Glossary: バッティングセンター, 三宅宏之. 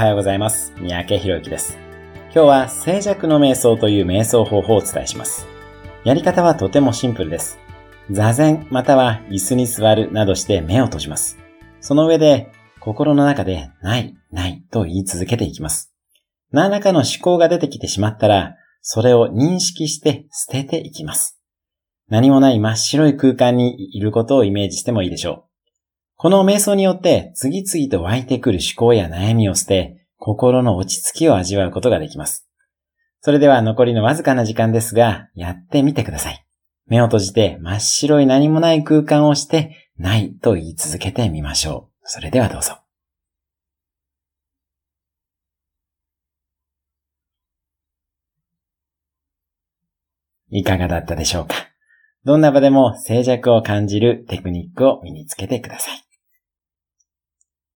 はようございます。三宅宏之です。今日は静寂の瞑想という瞑想方法をお伝えします。やり方はとてもシンプルです。座禅または椅子に座るなどして目を閉じます。その上で心の中でないないと言い続けていきます。何らかの思考が出てきてしまったら、それを認識して捨てていきます。何もない真っ白い空間にいることをイメージしてもいいでしょう。この瞑想によって次々と湧いてくる思考や悩みを捨て、心の落ち着きを味わうことができます。それでは残りのわずかな時間ですが、やってみてください。目を閉じて真っ白い何もない空間をして、ないと言い続けてみましょう。それではどうぞ。いかがだったでしょうか。どんな場でも静寂を感じるテクニックを身につけてください。